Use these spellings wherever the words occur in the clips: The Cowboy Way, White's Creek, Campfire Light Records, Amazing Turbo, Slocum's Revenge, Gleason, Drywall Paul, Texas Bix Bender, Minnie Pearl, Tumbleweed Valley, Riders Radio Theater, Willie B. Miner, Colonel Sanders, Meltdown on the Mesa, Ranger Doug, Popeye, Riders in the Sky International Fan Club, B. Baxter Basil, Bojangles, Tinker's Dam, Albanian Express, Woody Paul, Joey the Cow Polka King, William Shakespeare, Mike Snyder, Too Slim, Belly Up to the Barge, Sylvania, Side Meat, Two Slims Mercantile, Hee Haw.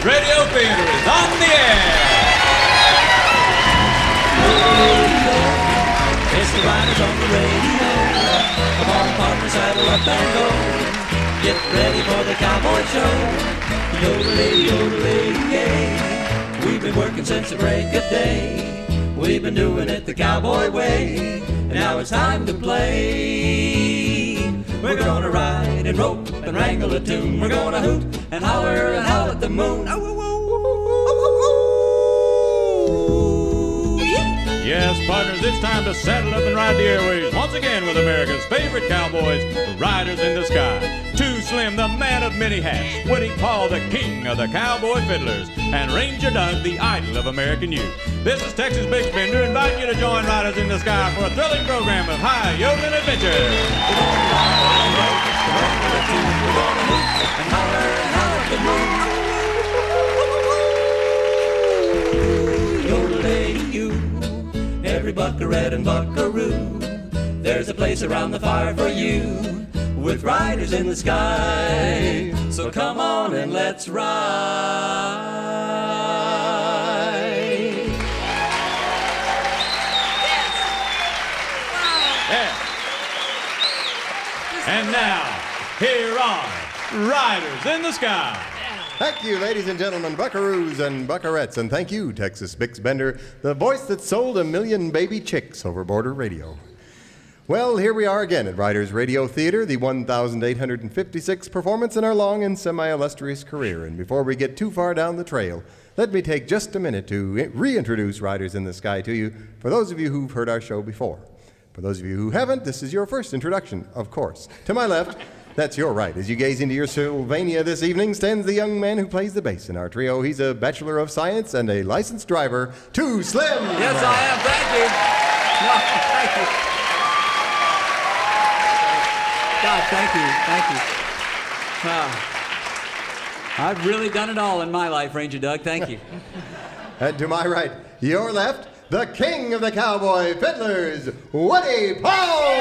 Riders Radio Theater is on the air. It's the Riders on the radio. Come on, partner, saddle up and go. Get ready for the cowboy show. Yodelay, yodelay, yay. We've been working since the break of day. We've been doing it the cowboy way. And now it's time to play. We're gonna ride and rope and wrangle a tune. We're gonna hoot and holler at the moon. Oh, oh, oh, oh, oh, oh. Yes, partners, it's time to saddle up and ride the airways once again with America's favorite cowboys, the Riders in the Sky. Too Slim, the man of many hats, Woody Paul, the king of the cowboy fiddlers, and Ranger Doug, the idol of American youth. This is Texas Big Spender inviting you to join Riders in the Sky for a thrilling program of high yodeling adventure. Every buckaroo and buckaroo, there's a place around the fire for you. With Riders in the Sky, so come on and let's ride. Yes! Wow! Yes. And now, here are Riders in the Sky. Thank you, ladies and gentlemen, buckaroos and buckarettes, and thank you, Texas Bix Bender, the voice that sold a million baby chicks over border radio. Well, here we are again at Riders Radio Theater, the 1,856th performance in our long and semi-illustrious career. And before we get too far down the trail, let me take just a minute to reintroduce Riders in the Sky to you, for those of you who've heard our show before. For those of you who haven't, this is your first introduction, of course. To my left, that's your right, as you gaze into your Sylvania this evening, stands the young man who plays the bass in our trio. He's a Bachelor of Science and a licensed driver, Too Slim. Yes, I am. Thank you. No, thank you. God, thank you, I've really done it all in my life, Ranger Doug, thank you. And to my right, your left, the king of the cowboy fiddlers, Woody Paul!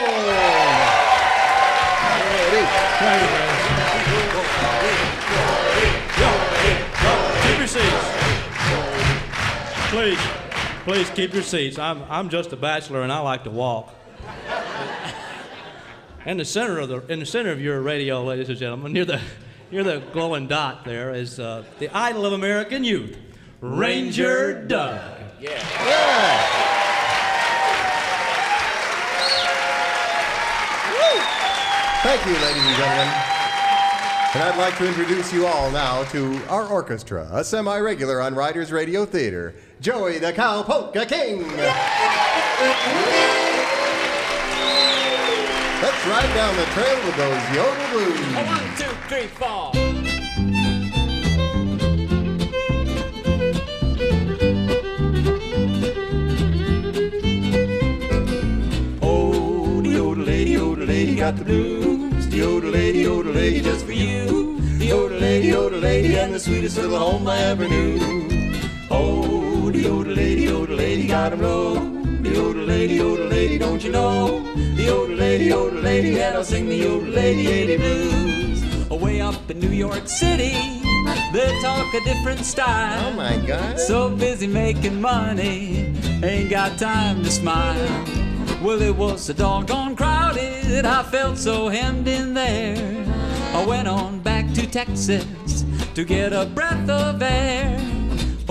Keep your seats. Please keep your seats. I'm just a bachelor and I like to walk. In the center of your radio, ladies and gentlemen, near the glowing dot there is the idol of American youth, Ranger Doug. Yeah. Woo. Thank you, ladies and gentlemen. And I'd like to introduce you all now to our orchestra, a semi-regular on Riders Radio Theater, Joey the Cow Polka King. Let's ride down the trail with those yodel blues. 1, 2, 3, 4. Oh, the yodel lady got the blues. The yodel lady just for you. The yodel lady and the sweetest little home I ever knew. Oh, the yodel lady got 'em low. The yodel lady, don't you know? The yodel lady, and I'll sing the yodel lady blues. Away up in New York City, they talk a different style. Oh my God! So busy making money, ain't got time to smile. Well, it was so doggone crowded, I felt so hemmed in there. I went on back to Texas to get a breath of air.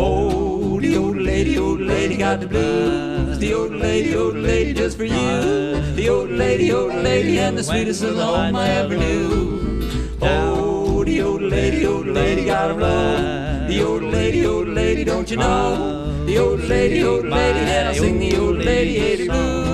Oh, the yodel lady got the blues. The yodel lady, just for you. The yodel lady, and the sweetest little home I ever knew. Oh, the yodel lady, got 'em low. The yodel lady, don't you know? The yodel lady, and I'll sing the yodel lady blues.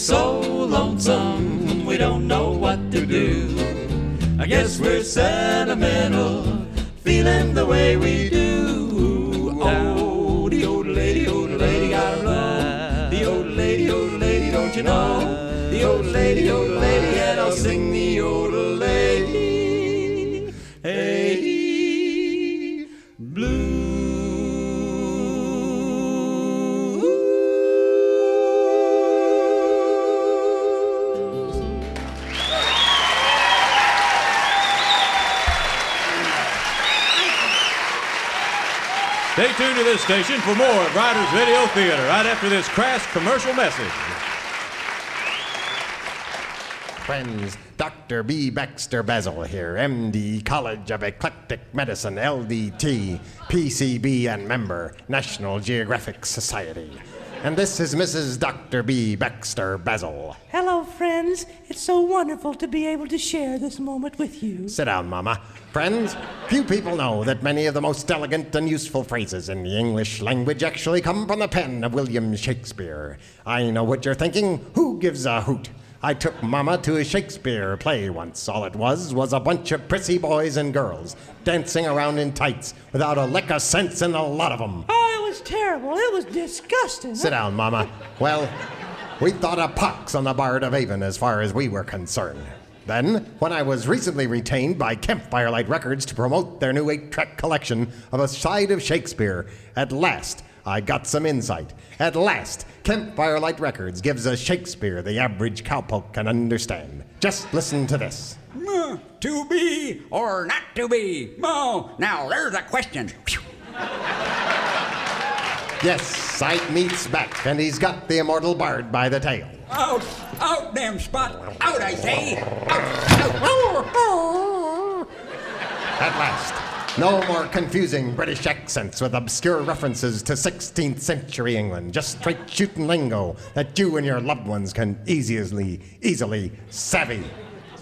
So lonesome, we don't know what to do. I guess we're sentimental, feeling the way we do. Oh, the yodel lady got 'em low. The yodel lady, don't you know? The yodel lady, and I'll sing the Stay tuned to this station for more at Riders Radio Theater right after this crass commercial message. Friends, Dr. B. Baxter Basil here, MD, College of Eclectic Medicine, LDT, PCB and member, National Geographic Society. And this is Mrs. Dr. B. Baxter Basil. Hello, friends. It's so wonderful to be able to share this moment with you. Sit down, Mama. Friends, few people know that many of the most elegant and useful phrases in the English language actually come from the pen of William Shakespeare. I know what you're thinking. Who gives a hoot? I took Mama to a Shakespeare play once. All it was a bunch of prissy boys and girls dancing around in tights without a lick of sense in a lot of them. Oh, it was terrible. It was disgusting. Sit down, Mama. Well, we thought a pox on the Bard of Avon as far as we were concerned. Then, when I was recently retained by Campfire Light Records to promote their new 8-track collection of A Side of Shakespeare, at last I got some insight. At last, Campfire Light Records gives us Shakespeare the average cowpoke can understand. Just listen to this. To be or not to be? Mo, now there's a question. Yes, Side Meat's back, and he's got the immortal bard by the tail. Out, out, damn spot. Out, I say. Out, out. At last. No more confusing British accents with obscure references to 16th century England. Just straight shooting lingo that you and your loved ones can easily savvy.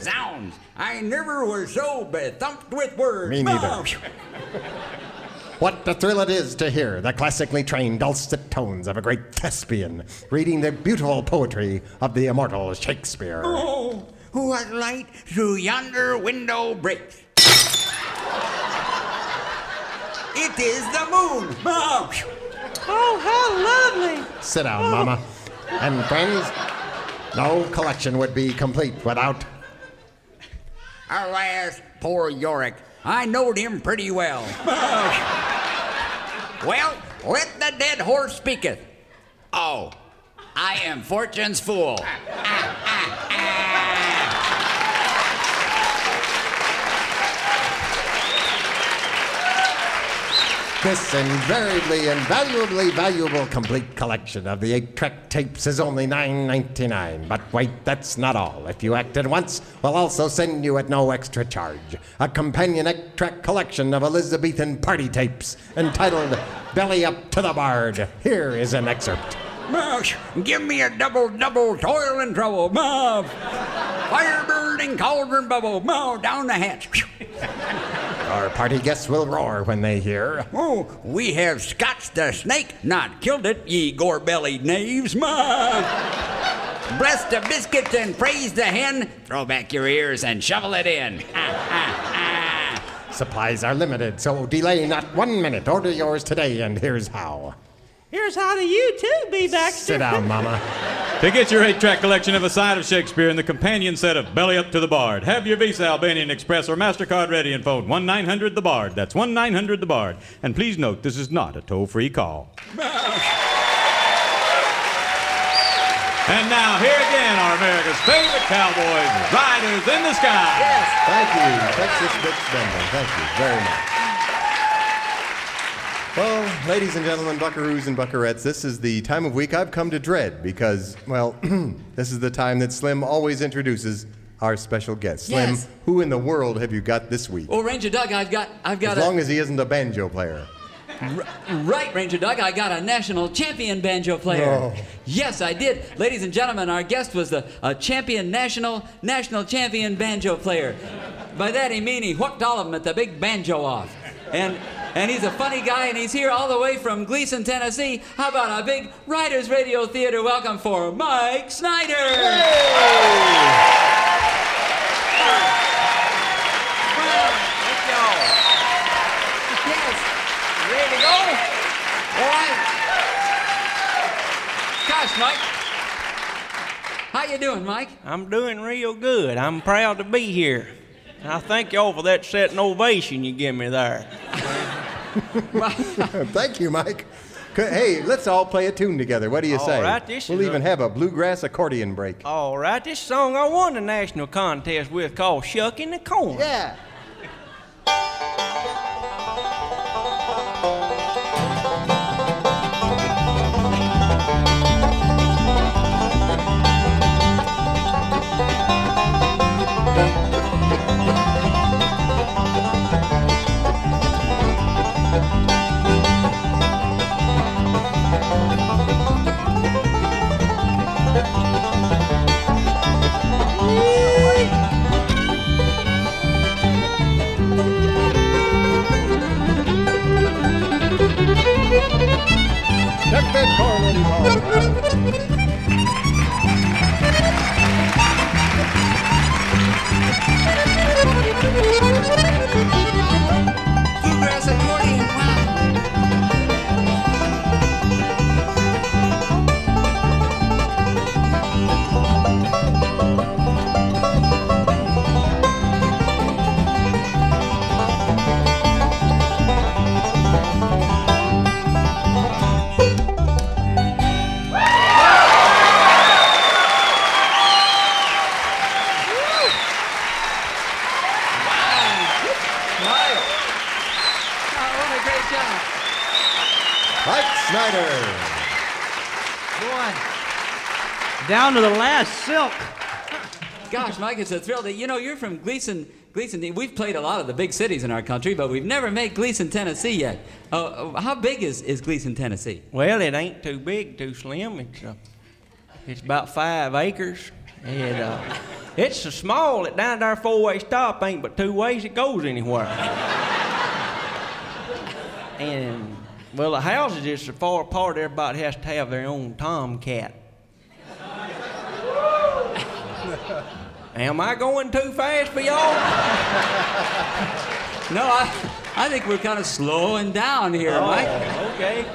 Zounds, I never was so bethumped with words. Me neither. Oh. What a thrill it is to hear the classically trained dulcet tones of a great thespian reading the beautiful poetry of the immortal Shakespeare. Oh, what light through yonder window breaks. It is the moon. Oh, how lovely. Sit down, Mama. And friends, no collection would be complete without... Alas, poor Yorick. I knowed him pretty well. Well, let the dead horse speaketh. Oh, I am fortune's fool. This invariably, invaluably valuable complete collection of the 8-track tapes is only $9.99. But wait, that's not all. If you act at once, we'll also send you at no extra charge a companion 8-track collection of Elizabethan party tapes entitled Belly Up to the Barge. Here is an excerpt. Give me a double, toil and trouble. Firebird and cauldron bubble. Down the hatch. Our party guests will roar when they hear. Oh, we have scotched the snake, not killed it, ye gore-bellied knaves. Bless the biscuits and praise the hen. Throw back your ears and shovel it in. Supplies are limited, so delay not 1 minute. Order yours today, and here's how. Here's how to you, too, B. Baxter. Sit down, Mama. To get your 8-track collection of A Side of Shakespeare and the companion set of Belly Up to the Bard, have your Visa, Albanian Express, or MasterCard ready and phone 1-900-THE-BARD. That's 1-900-THE-BARD. And please note, this is not a toll-free call. And now, here again are America's favorite cowboys, Riders in the Sky. Yes. Thank you, Texas Bix Bender. Thank you very much. Well, ladies and gentlemen, buckaroos and buckarettes, this is the time of week I've come to dread because, well, this is the time that Slim always introduces our special guest. Slim, yes. Who in the world have you got this week? Well, Ranger Doug, I've got. As long as he isn't a banjo player. Right, Ranger Doug, I got a national champion banjo player. No. Yes, I did. Ladies and gentlemen, our guest was a champion national champion banjo player. By that I mean he hooked all of them at the big banjo off. And he's a funny guy, and he's here all the way from Gleason, Tennessee. How about a big Riders Radio Theater welcome for Mike Snyder? Well, thank y'all. Yes, ready to go? Boy. Gosh, Mike. How you doing, Mike? I'm doing real good. I'm proud to be here. And I thank y'all for that sitting ovation you give me there. Thank you, Mike. Hey, let's all play a tune together. What do you say? All right, we'll even have a bluegrass accordion break. All right, this song I won the national contest with called Shuckin' the Corn. Yeah. Snyder. Boy, down to the last silk. Gosh, Mike, it's a thrill that, you know, you're from Gleason. Gleason, we've played a lot of the big cities in our country, but we've never made Gleason, Tennessee yet. How big is Gleason, Tennessee? Well, it ain't too big, too slim. It's about 5 acres. And it's so small that down our four-way stop ain't but 2 ways it goes anywhere. And, well, the houses is so far apart, everybody has to have their own tomcat. Am I going too fast for y'all? No, I think we're kind of slowing down here, Mike. Okay.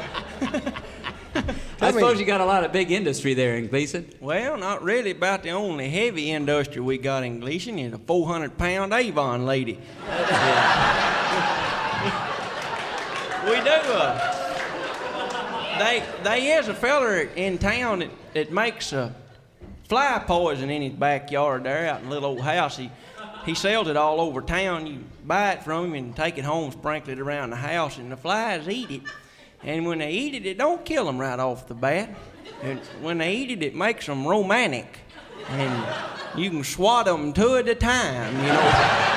I suppose you got a lot of big industry there in Gleason. Well, not really. About the only heavy industry we got in Gleason is a 400-pound Avon lady. We do. They is a fella in town that makes a fly poison in his backyard there out in the little old house. He sells it all over town. You buy it from him and take it home, sprinkle it around the house, and the flies eat it. And when they eat it, it don't kill them right off the bat. And when they eat it, it makes them romantic. And you can swat them 2 at a time, you know.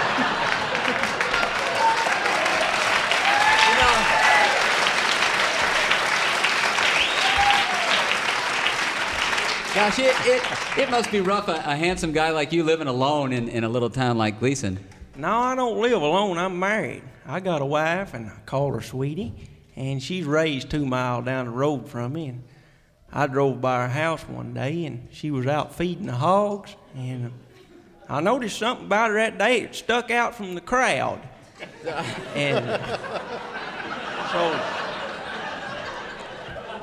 Gosh, it must be rough, a handsome guy like you living alone in a little town like Gleason. No, I don't live alone. I'm married. I got a wife, and I call her Sweetie, and she's raised 2 miles down the road from me. And I drove by her house one day, and she was out feeding the hogs, and I noticed something about her that day. It stuck out from the crowd. And so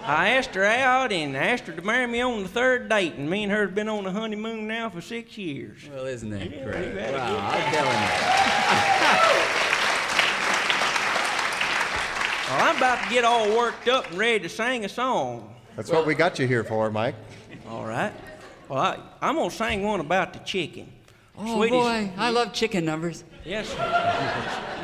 I asked her out and asked her to marry me on the 3rd date, and me and her have been on the honeymoon now for 6 years. Well, isn't that great? Wow, I'm telling you. Well, I'm about to get all worked up and ready to sing a song. That's what we got you here for, Mike. All right. Well, I'm going to sing one about the chicken. Oh, Sweetie's, boy, I love chicken numbers. Yes.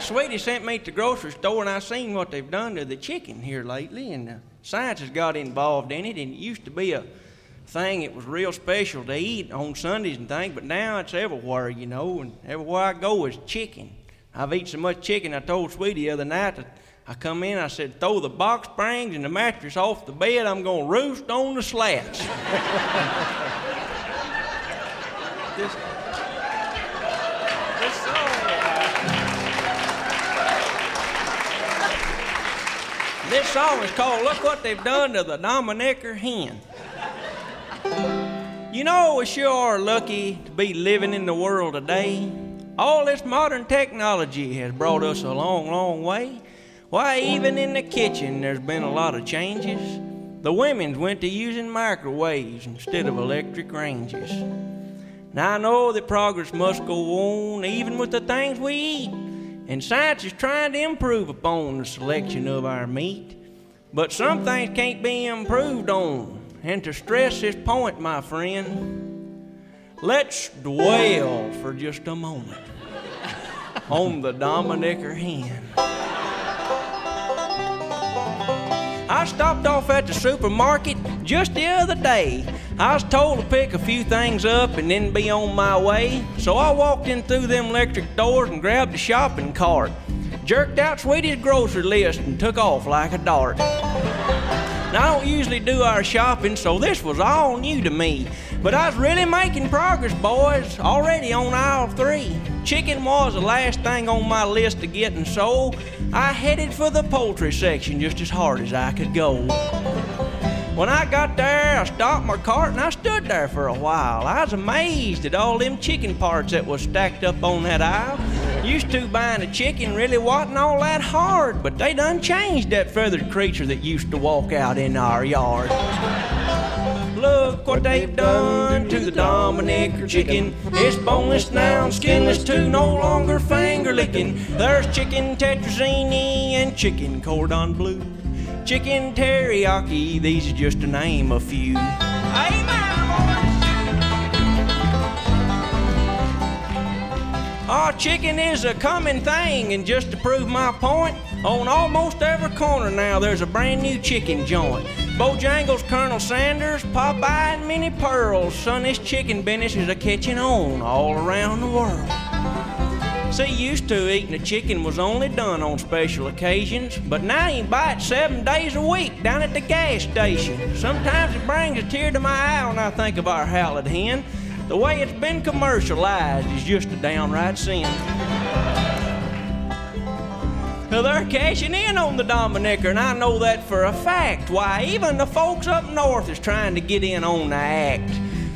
Sweetie sent me to the grocery store, and I seen what they've done to the chicken here lately, and science has got involved in it, and it used to be a thing that was real special to eat on Sundays and things, but now it's everywhere, you know, and everywhere I go is chicken. I've eaten so much chicken, I told Sweetie the other night that I come in, I said, throw the box springs and the mattress off the bed, I'm going to roost on the slats. This song is called, Look What They've Done to the Dominecker Hen. You know, we sure are lucky to be living in the world today. All this modern technology has brought us a long, long way. Why, even in the kitchen, there's been a lot of changes. The women's went to using microwaves instead of electric ranges. Now, I know that progress must go on, even with the things we eat. And science is trying to improve upon the selection of our meat. But some things can't be improved on. And to stress this point, my friend, let's dwell for just a moment on the Dominecker hen. I stopped off at the supermarket just the other day. I was told to pick a few things up and then be on my way. So I walked in through them electric doors and grabbed a shopping cart. Jerked out Sweetie's grocery list and took off like a dart. Now, I don't usually do our shopping, so this was all new to me. But I was really making progress, boys, already on aisle 3. Chicken was the last thing on my list to get, and so I headed for the poultry section just as hard as I could go. When I got there, I stopped my cart and I stood there for a while. I was amazed at all them chicken parts that was stacked up on that aisle. Used to buying a chicken really wasn't all that hard, but they done changed that feathered creature that used to walk out in our yard. Look what they've done to the Dominecker chicken. It's boneless now and skinless too, no longer finger licking. There's chicken tetrazzini and chicken cordon bleu. Chicken teriyaki, these are just to name a few. Amen. Oh, chicken is a common thing, and just to prove my point, on almost every corner now there's a brand new chicken joint. Bojangles, Colonel Sanders, Popeye, and Minnie Pearl. Son, this chicken business is a-catching on all around the world. See, used to eating a chicken was only done on special occasions, but now you can buy it 7 days a week down at the gas station. Sometimes it brings a tear to my eye when I think of our howled hen. The way it's been commercialized is just a downright sin. Now they're cashing in on the Dominecker, and I know that for a fact. Why, even the folks up north is trying to get in on the act.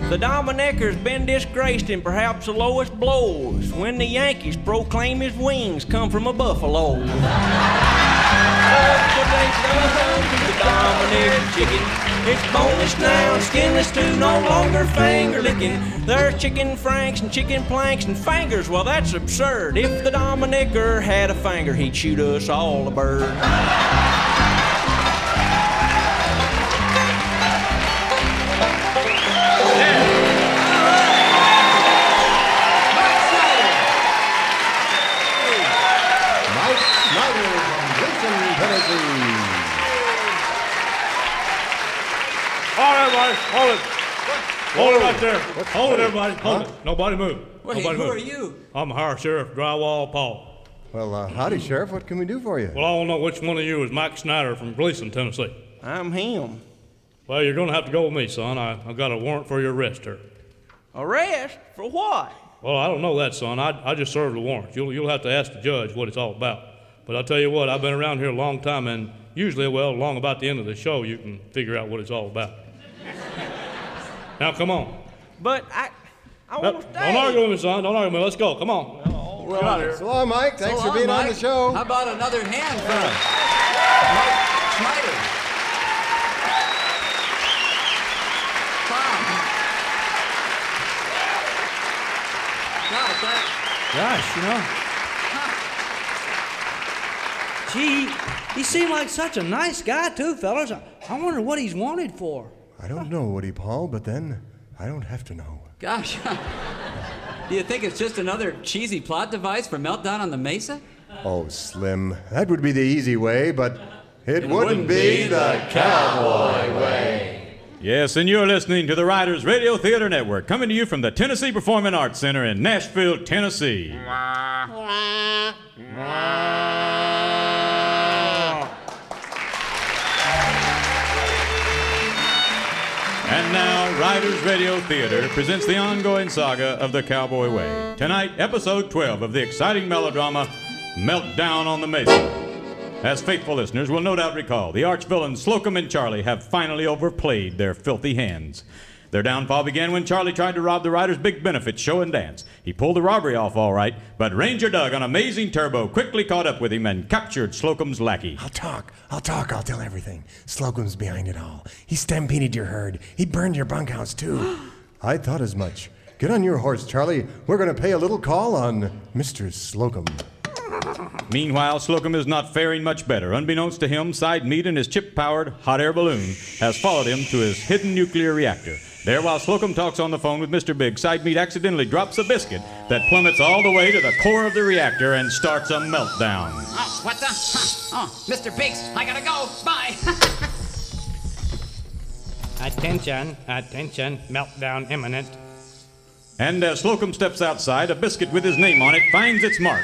The Dominecker's been disgraced in perhaps the lowest blows when the Yankees proclaim his wings come from a buffalo. Up the day sun, the Dominecker chicken. It's boneless now and skinless too, no longer finger licking. There's chicken franks and chicken planks and fingers. Well, that's absurd. If the Dominecker had a finger, he'd shoot us all a bird. Hold it, everybody. Nobody move. Wait, who are you? I'm Higher Sheriff Drywall Paul. Well, howdy, Sheriff. What can we do for you? Well, I don't know which one of you is Mike Snyder from Gleason, Tennessee. I'm him. Well, you're going to have to go with me, son. I've got a warrant for your arrest here. Arrest? For what? Well, I don't know that, son. I just served a warrant. You'll have to ask the judge what it's all about. But I'll tell you what, I've been around here a long time, and usually, along about the end of the show, you can figure out what it's all about. Now, come on. But I want to stay. Don't argue with me, son. Don't argue with me. Let's go. Come on. Get out of here. So long, Mike. Thanks for being on the show. How about another hand for Mike Snyder? Gosh, Gee, he seemed like such a nice guy, too, fellas. I wonder what he's wanted for. I don't know, Woody Paul, but then I don't have to know. Gosh. Do you think it's just another cheesy plot device for Meltdown on the Mesa? Oh, Slim, that would be the easy way, but it wouldn't be the cowboy way. Yes, and you're listening to the Riders Radio Theater Network, coming to you from the Tennessee Performing Arts Center in Nashville, Tennessee. And now, Riders Radio Theater presents the ongoing saga of The Cowboy Way. Tonight, episode 12 of the exciting melodrama, Meltdown on the Mesa. As faithful listeners will no doubt recall, the arch villains Slocum and Charlie have finally overplayed their filthy hands. Their downfall began when Charlie tried to rob the Riders' big benefits show and dance. He pulled the robbery off all right, but Ranger Doug on Amazing Turbo quickly caught up with him and captured Slocum's lackey. I'll talk, I'll tell everything. Slocum's behind it all. He stampeded your herd. He burned your bunkhouse, too. I thought as much. Get on your horse, Charlie. We're going to pay a little call on Mr. Slocum. Meanwhile, Slocum is not faring much better. Unbeknownst to him, Side Meat and his chip-powered hot air balloon has followed him to his hidden nuclear reactor. There, while Slocum talks on the phone with Mr. Big, Side Meat accidentally drops a biscuit that plummets all the way to the core of the reactor and starts a meltdown. Oh, what the? Oh, Mr. Biggs, I gotta go. Bye. Attention. Meltdown imminent. And as Slocum steps outside, a biscuit with his name on it finds its mark.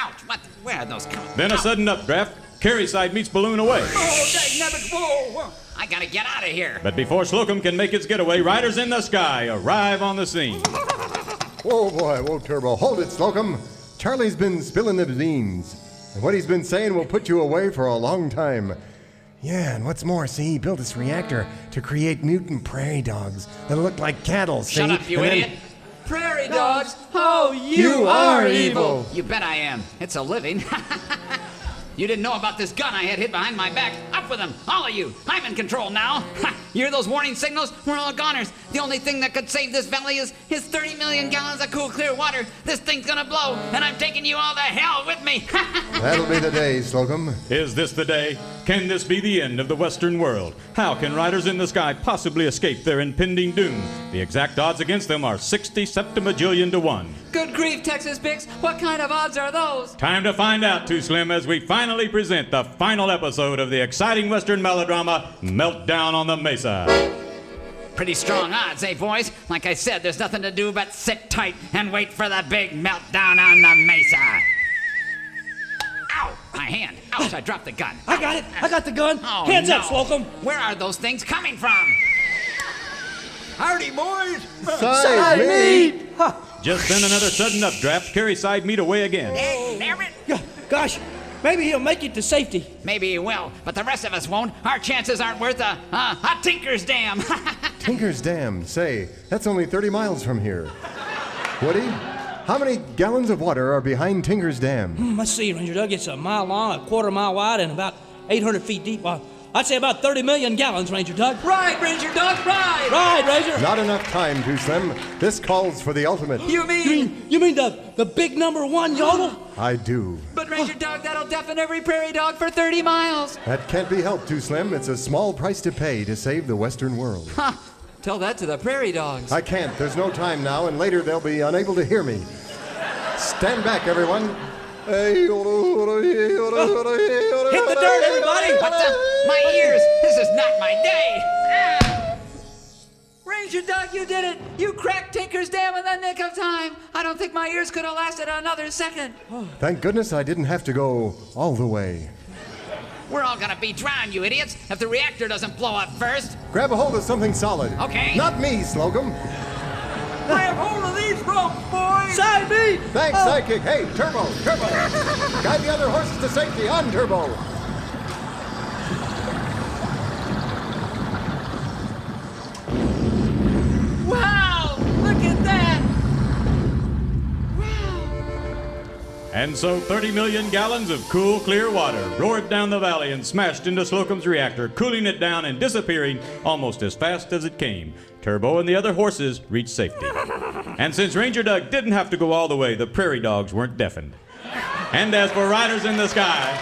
Ouch, what? Where are those coming? Then a sudden updraft carries Side Meat's balloon away. Oh, dagnabbit, whoa! I gotta get out of here. But before Slocum can make its getaway, Riders in the Sky arrive on the scene. Whoa, boy, whoa, Turbo. Hold it, Slocum. Charlie's been spilling the beans. And what he's been saying will put you away for a long time. Yeah, and what's more, see, he built this reactor to create mutant prairie dogs that look like cattle, see? Shut up, you idiot. Prairie dogs? Oh, you are evil. You bet I am. It's a living. You didn't know about this gun I had hid behind my back. Up with him, all of you. I'm in control now. You hear those warning signals? We're all goners. The only thing that could save this valley is 30 million gallons of cool, clear water. This thing's gonna blow, and I'm taking you all to hell with me. That'll be the day, Slocum. Is this the day? Can this be the end of the Western world? How can Riders in the Sky possibly escape their impending doom? The exact odds against them are 60 septimajillion to 1. Good grief, Texas Bix. What kind of odds are those? Time to find out, Too Slim, as we finally present the final episode of the exciting Western melodrama, Meltdown on the Mesa. Pretty strong odds, eh, boys? Like I said, there's nothing to do but sit tight and wait for the big meltdown on the Mesa. Ow! My hand. Ouch, I dropped the gun. I got it. I got the gun. Oh, hands up, Slocum. Where are those things coming from? Howdy, boys. Side meat. Huh. Just then another sudden updraft carry Side Meat away again. Damn it. Gosh. Maybe he'll make it to safety. Maybe he will, but the rest of us won't. Our chances aren't worth a Tinker's Dam. Tinker's Dam? Say, that's only 30 miles from here. Woody, how many gallons of water are behind Tinker's Dam? Let's see, Ranger Doug. It's a mile long, a quarter mile wide, and about 800 feet deep. Well, I'd say about 30 million gallons, Ranger Doug. Right, Ranger Doug, right! Right, Ranger! Not enough time, Too Slim. This calls for the ultimate. You mean the big number one yodel? I do. But Ranger Doug, that'll deafen every prairie dog for 30 miles. That can't be helped, Too Slim. It's a small price to pay to save the Western world. Ha! Tell that to the prairie dogs. I can't. There's no time now, and later they'll be unable to hear me. Stand back, everyone. Hit the dirt, everybody! What the? My ears! This is not my day! Ah. Ranger Doug, you did it! You cracked Tinker's Dam in the nick of time! I don't think my ears could have lasted another second. Thank goodness I didn't have to go all the way. We're all gonna be drowned, you idiots, if the reactor doesn't blow up first. Grab a hold of something solid. Okay. Not me, Slocum. Grab hold of these ropes, boys! Side Meat! Thanks, Sidekick. Hey, Turbo! Guide the other horses to safety on Turbo. Wow! Look at that! Wow! And so 30 million gallons of cool, clear water roared down the valley and smashed into Slocum's reactor, cooling it down and disappearing almost as fast as it came. Turbo and the other horses reached safety. And since Ranger Doug didn't have to go all the way, the prairie dogs weren't deafened. And as for Riders in the Sky,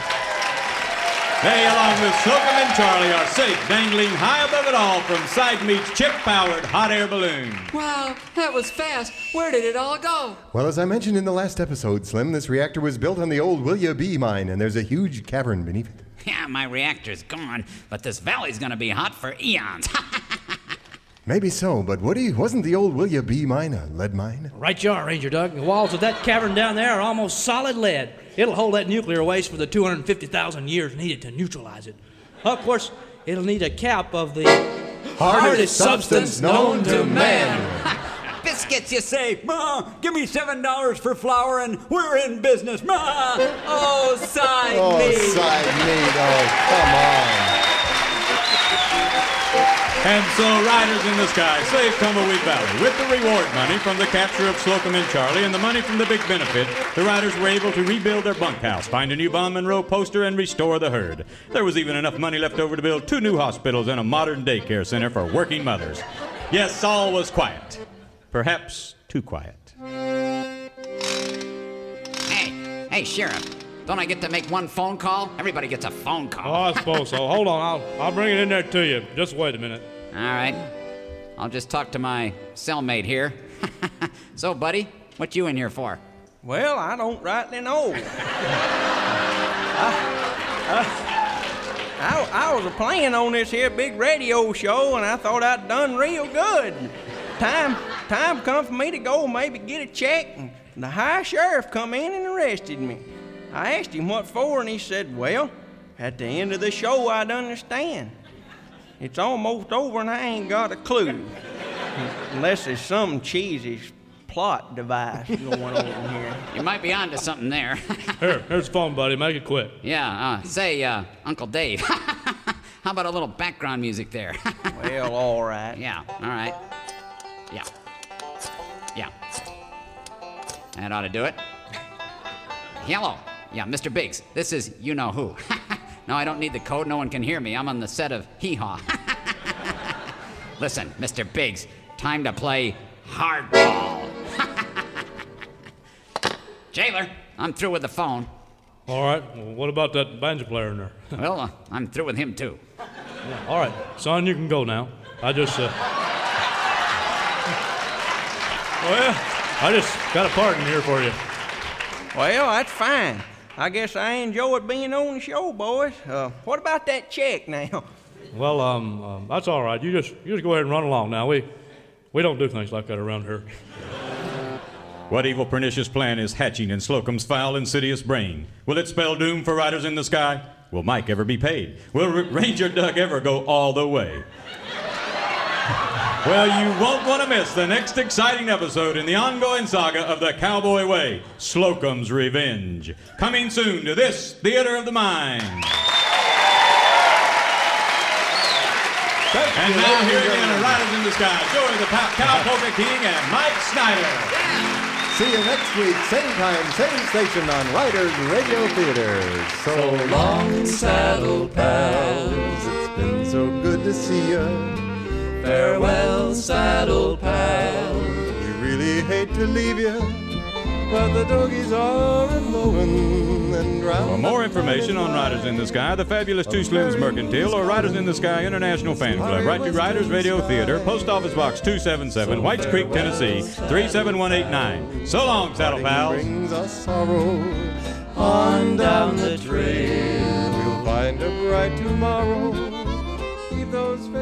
they, along with Slocum and Charlie, are safe, dangling high above it all from Side Meat's chip-powered hot air balloon. Wow, that was fast. Where did it all go? Well, as I mentioned in the last episode, Slim, this reactor was built on the old Willie B. mine, and there's a huge cavern beneath it. Yeah, my reactor's gone, but this valley's gonna be hot for eons. Maybe so, but Woody, wasn't the old Willie B. Miner lead mine? Right you are, Ranger Doug. The walls of that cavern down there are almost solid lead. It'll hold that nuclear waste for the 250,000 years needed to neutralize it. Of course, it'll need a cap of the hardest substance known to man. Biscuits, you say? Ma, give me $7 for flour and we're in business, Ma! Oh, Side Meat! Oh, Side Meat, oh, come on! And so Riders in the Sky saved Tumbleweed Valley. With the reward money from the capture of Slocum and Charlie and the money from the big benefit, the Riders were able to rebuild their bunkhouse, find a new Bon Monroe poster, and restore the herd. There was even enough money left over to build 2 new hospitals and a modern daycare center for working mothers. Yes, all was quiet. Perhaps too quiet. Hey, Sheriff. Don't I get to make one phone call? Everybody gets a phone call. Oh, I suppose so. Hold on, I'll bring it in there to you. Just wait a minute. All right. I'll just talk to my cellmate here. So, buddy, what you in here for? Well, I don't rightly know. I was playing on this here big radio show, and I thought I'd done real good. Time come for me to go maybe get a check, and the high sheriff come in and arrested me. I asked him what for, and he said, well, at the end of the show, I'd understand. It's almost over, and I ain't got a clue. Unless there's some cheesy plot device going on in here. You might be onto something there. Here's the phone, buddy. Make it quick. Yeah, say, Uncle Dave. How about a little background music there? Well, all right. Yeah, all right. Yeah. That ought to do it. Hello. Yeah, Mr. Biggs, this is you-know-who. No, I don't need the code. No one can hear me. I'm on the set of Hee Haw. Listen, Mr. Biggs, time to play hardball. Jailer, I'm through with the phone. All right. Well, what about that banjo player in there? Well, I'm through with him, too. Yeah. All right. Son, you can go now. I just got a part in here for you. Well, that's fine. I guess I enjoyed being on the show, boys. What about that check now? Well, that's all right. You just go ahead and run along now. We don't do things like that around here. What evil, pernicious plan is hatching in Slocum's foul, insidious brain? Will it spell doom for Riders in the Sky? Will Mike ever be paid? Will Ranger Doug ever go all the way? Well, you won't want to miss the next exciting episode in the ongoing saga of The Cowboy Way, Slocum's Revenge. Coming soon to this Theater of the Mind. And now here again are Riders in the Sky, Joey the Cow Polka King and Mike Snyder. Yeah. See you next week, same time, same station on Riders Radio Theater. So long, saddle pals, it's been so good to see ya. Farewell, saddle pals, we really hate to leave ya, but the doggies are a-mowin' and round. For more information on Riders in the Sky, the fabulous Two Slims Mercantile, or Riders in the Sky International Fan Club, write to Riders Radio Theater, Post Office Box 277, White's Creek, Tennessee, 37189. So long, saddle pals. Brings us sorrow on down the trail. We'll find a bright tomorrow. Keep those